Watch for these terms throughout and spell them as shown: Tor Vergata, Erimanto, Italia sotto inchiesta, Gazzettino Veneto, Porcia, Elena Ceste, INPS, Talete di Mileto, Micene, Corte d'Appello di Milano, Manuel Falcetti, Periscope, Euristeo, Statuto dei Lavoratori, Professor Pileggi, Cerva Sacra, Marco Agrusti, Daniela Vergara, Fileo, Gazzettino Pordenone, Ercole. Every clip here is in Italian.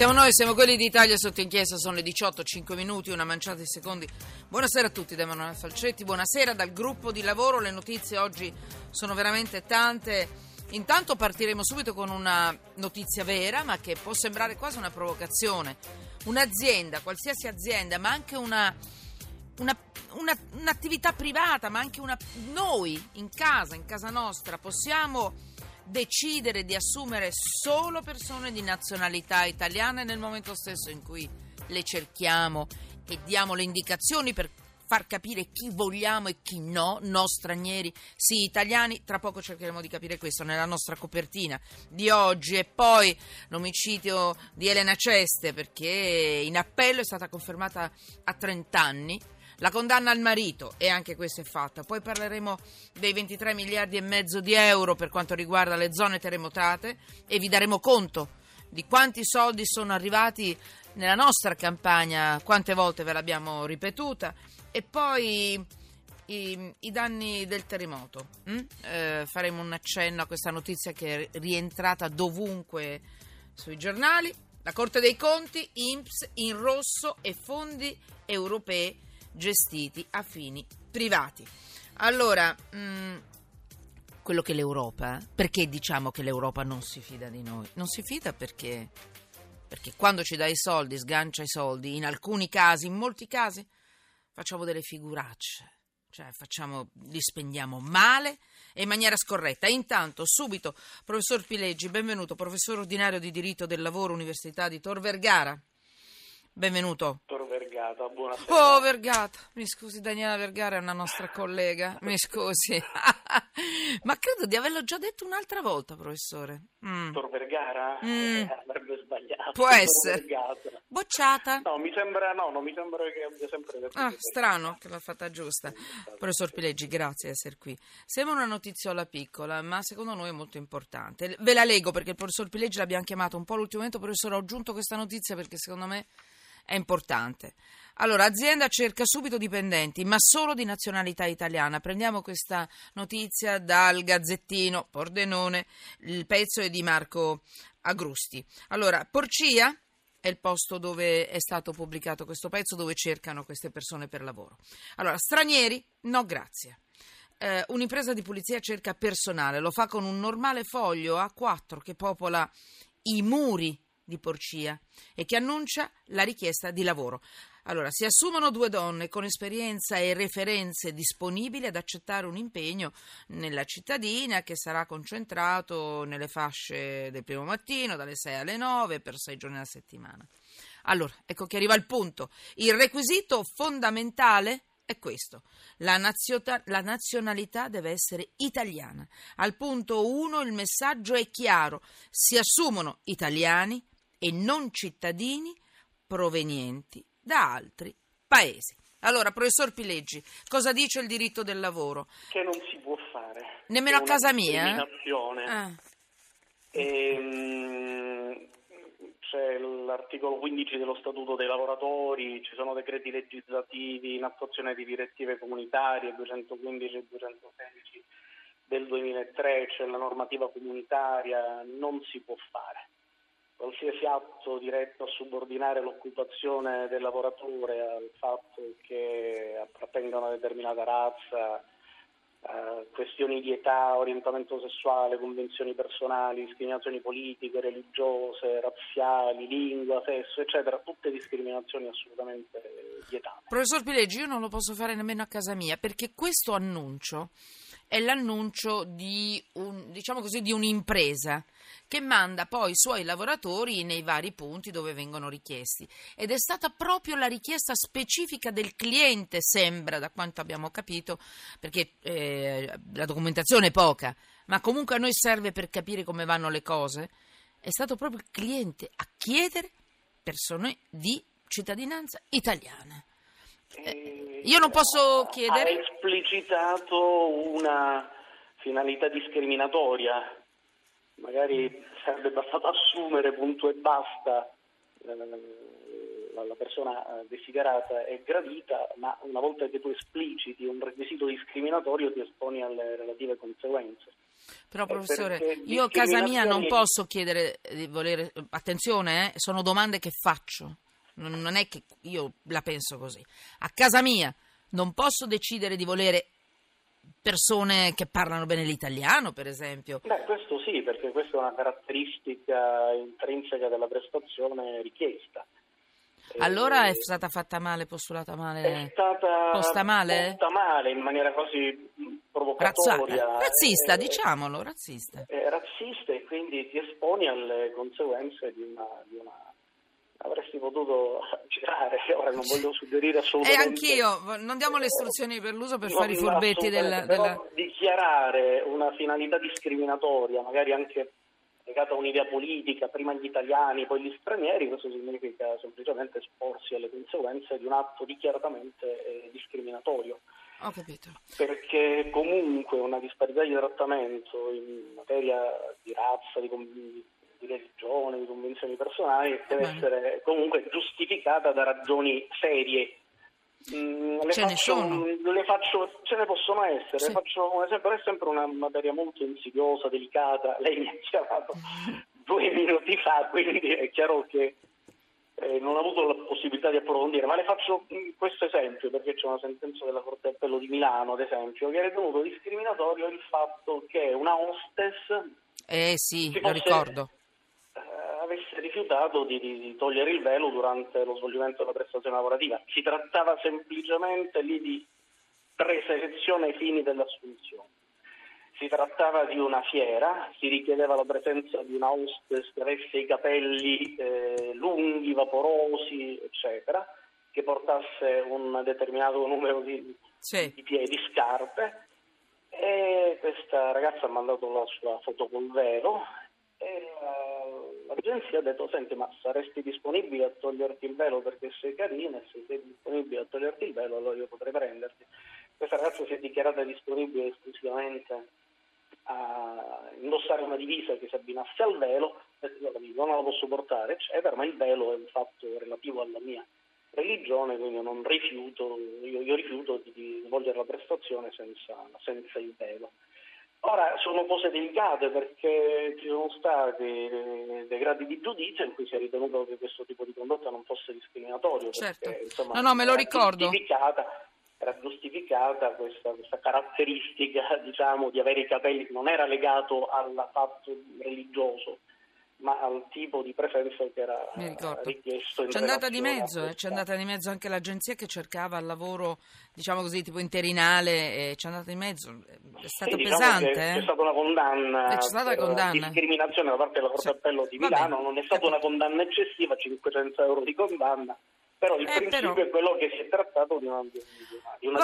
Siamo noi, siamo quelli di Italia sotto inchiesta, sono le 18, 5 minuti, una manciata di secondi. Buonasera a tutti da Manuel Falcetti, buonasera dal gruppo di lavoro, le notizie oggi sono veramente tante. Intanto partiremo subito con una notizia vera, ma che può sembrare quasi una provocazione. Un'azienda, qualsiasi azienda, ma anche un'attività privata, ma anche noi in casa nostra, possiamo decidere di assumere solo persone di nazionalità italiana nel momento stesso in cui le cerchiamo e diamo le indicazioni per far capire chi vogliamo e chi no stranieri, sì italiani. Tra poco cercheremo di capire questo nella nostra copertina di oggi. E poi l'omicidio di Elena Ceste, perché in appello è stata confermata a 30 anni la condanna al marito, e anche questa è fatta. Poi parleremo dei 23 miliardi e mezzo di euro per quanto riguarda le zone terremotate e vi daremo conto di quanti soldi sono arrivati nella nostra campagna, quante volte ve l'abbiamo ripetuta. E poi i danni del terremoto. Faremo un accenno a questa notizia che è rientrata dovunque sui giornali. La Corte dei Conti, INPS in rosso e fondi europei gestiti a fini privati. Allora, quello che l'Europa, perché diciamo che l'Europa non si fida di noi? Non si fida perché quando ci dà i soldi, sgancia i soldi, in alcuni casi, in molti casi, facciamo delle figuracce, cioè li spendiamo male e in maniera scorretta. Intanto subito, professor Pileggi, benvenuto, professore ordinario di diritto del lavoro, Università di Tor Vergara. Benvenuto. Tor Vergata, buonasera. Oh, Vergata, mi scusi, Daniela Vergara è una nostra collega, mi scusi. Ma credo di averlo già detto un'altra volta, professore. Tor Vergara? Avrebbe sbagliato. Può essere. Bocciata? No, non mi sembra che abbia sempre detto. Strano che l'ha fatta giusta. Professor Pileggi, grazie di essere qui. Sembra una notiziola piccola, ma secondo noi è molto importante. Ve la leggo perché il professor Pileggi l'abbiamo chiamato un po' l'ultimo momento. Professore, ho aggiunto questa notizia perché secondo me è importante. Allora, azienda cerca subito dipendenti, ma solo di nazionalità italiana. Prendiamo questa notizia dal Gazzettino Pordenone, il pezzo è di Marco Agrusti. Allora, Porcia è il posto dove è stato pubblicato questo pezzo, dove cercano queste persone per lavoro. Allora, stranieri, no grazie. Un'impresa di pulizia cerca personale, lo fa con un normale foglio A4 che popola i muri di Porcia e che annuncia la richiesta di lavoro. Allora, si assumono 2 donne con esperienza e referenze disponibili ad accettare un impegno nella cittadina che sarà concentrato nelle fasce del primo mattino, dalle 6 alle 9, per 6 giorni alla settimana. Allora, ecco che arriva il punto. Il requisito fondamentale è questo: la nazionalità deve essere italiana. Al punto 1 il messaggio è chiaro: si assumono italiani e non cittadini provenienti da altri paesi. Allora, professor Pileggi, cosa dice il diritto del lavoro? Che non si può fare. Nemmeno a casa mia? C'è l'articolo 15 dello Statuto dei Lavoratori, ci sono decreti legislativi in attuazione di direttive comunitarie 215 e 216 del 2003, c'è la normativa comunitaria, non si può fare. Qualsiasi atto diretto a subordinare l'occupazione del lavoratore al fatto che appartenga a una determinata razza, questioni di età, orientamento sessuale, convenzioni personali, discriminazioni politiche, religiose, razziali, lingua, sesso, eccetera, tutte discriminazioni assolutamente vietate. Professor Pileggi, io non lo posso fare nemmeno a casa mia, perché questo annuncio è l'annuncio di un'impresa che manda poi i suoi lavoratori nei vari punti dove vengono richiesti, ed è stata proprio la richiesta specifica del cliente, sembra, da quanto abbiamo capito, perché la documentazione è poca, ma comunque a noi serve per capire come vanno le cose. È stato proprio il cliente a chiedere persone di cittadinanza italiana. Io non posso chiedere. Ha esplicitato una finalità discriminatoria. Magari sarebbe bastato assumere, punto e basta, la persona desiderata è gradita, ma una volta che tu espliciti un requisito discriminatorio ti esponi alle relative conseguenze. Però professore, io a casa mia non posso chiedere di volere, attenzione, sono domande che faccio, non è che io la penso così. A casa mia non posso decidere di volere persone che parlano bene l'italiano, per esempio. Beh, questo sì, perché questa è una caratteristica intrinseca della prestazione richiesta. Allora è stata fatta male, postulata male? È stata posta male? Posta male, in maniera quasi provocatoria. Razzista, diciamolo, razzista. Razzista, e quindi ti esponi alle conseguenze di una... Avresti potuto girare, ora non voglio suggerire assolutamente... anch'io, non diamo le istruzioni per l'uso per fare i furbetti della... Dichiarare una finalità discriminatoria, magari anche... legata a un'idea politica, prima gli italiani, poi gli stranieri, questo significa semplicemente esporsi alle conseguenze di un atto dichiaratamente discriminatorio. Ho capito. Perché comunque una disparità di trattamento in materia di razza, di religione, di convinzioni personali deve essere comunque giustificata da ragioni serie. Ce ne possono essere, sì. Faccio un esempio, è sempre una materia molto insidiosa, delicata. Lei mi ha chiamato 2 minuti fa, quindi è chiaro che non ho avuto la possibilità di approfondire, ma le faccio questo esempio perché c'è una sentenza della Corte d'Appello di Milano, ad esempio, che ha ritenuto discriminatorio il fatto che una hostess avesse rifiutato di togliere il velo durante lo svolgimento della prestazione lavorativa. Si trattava semplicemente lì di preselezione ai fini dell'assunzione. Si trattava di una fiera, si richiedeva la presenza di una hostess che avesse i capelli lunghi, vaporosi, eccetera, che portasse un determinato numero di piedi, scarpe, e questa ragazza ha mandato la sua foto col velo e l'agenzia ha detto: senti, ma saresti disponibile a toglierti il velo perché sei carina, e se sei disponibile a toglierti il velo allora io potrei prenderti. Questa ragazza si è dichiarata disponibile esclusivamente a indossare una divisa che si abbinasse al velo, non la posso portare, eccetera, ma il velo è un fatto relativo alla mia religione, quindi non rifiuto, io rifiuto di svolgere la prestazione senza il velo. Ora, sono cose delicate perché ci sono stati dei gradi di giudizio in cui si è ritenuto che questo tipo di condotta non fosse discriminatorio. Certo. Perché, insomma, me lo ricordo. Era giustificata questa caratteristica, diciamo, di avere i capelli, non era legato al fatto religioso, ma al tipo di presenza che era richiesto. C'è andata di mezzo anche l'agenzia che cercava il lavoro, diciamo così, tipo interinale, c'è andata di mezzo, è stato pesante. Diciamo c'è stata una condanna, discriminazione da parte della Corte d'Appello di Milano, non è stata una condanna eccessiva, 500 euro di condanna. Però il principio è quello che si è trattato di una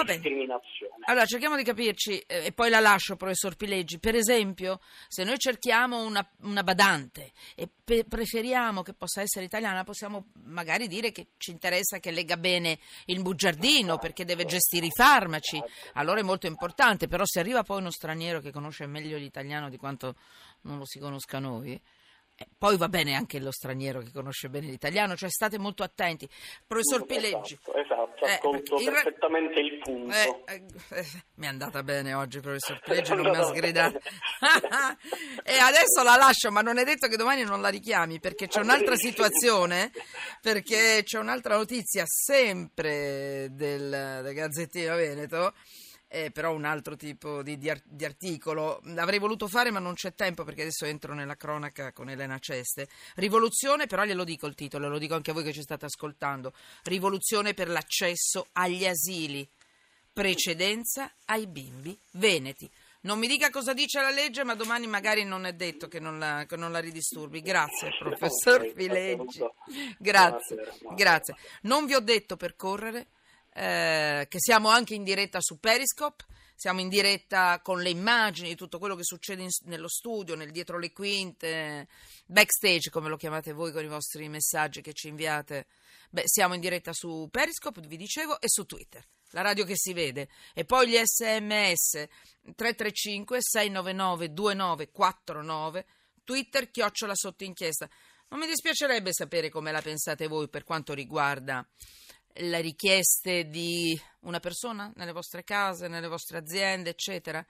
discriminazione. Allora cerchiamo di capirci, e poi la lascio, professor Pileggi. Per esempio, se noi cerchiamo una badante e preferiamo che possa essere italiana, possiamo magari dire che ci interessa che legga bene il bugiardino perché deve gestire i farmaci, allora è molto importante. Però se arriva poi uno straniero che conosce meglio l'italiano di quanto non lo si conosca noi... Poi va bene anche lo straniero che conosce bene l'italiano, cioè state molto attenti. Professor Pileggi. Esatto, ascolto perfettamente il punto. Mi è andata bene oggi, professor Pileggi, non mi ha sgridato. E adesso la lascio, ma non è detto che domani non la richiami, perché c'è un'altra situazione, perché c'è un'altra notizia sempre del Gazzettino Veneto. Però un altro tipo di articolo l'avrei voluto fare, ma non c'è tempo perché adesso entro nella cronaca con Elena Ceste. Rivoluzione, però glielo dico il titolo, lo dico anche a voi che ci state ascoltando: rivoluzione per l'accesso agli asili, precedenza ai bimbi veneti. Non mi dica cosa dice la legge, ma domani magari non è detto che non la ridisturbi. Grazie, professor Pileggi. Grazie. Non vi ho detto per correre che siamo anche in diretta su Periscope, siamo in diretta con le immagini di tutto quello che succede nello studio, nel dietro le quinte, backstage come lo chiamate voi con i vostri messaggi che ci inviate. Siamo in diretta su Periscope, vi dicevo, e su Twitter, la radio che si vede, e poi gli SMS 335 699 2949, Twitter @sottoinchiesta. Non mi dispiacerebbe sapere come la pensate voi per quanto riguarda le richieste di una persona nelle vostre case, nelle vostre aziende, eccetera,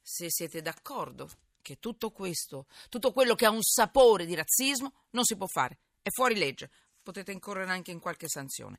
se siete d'accordo che tutto questo, tutto quello che ha un sapore di razzismo non si può fare, è fuori legge, potete incorrere anche in qualche sanzione.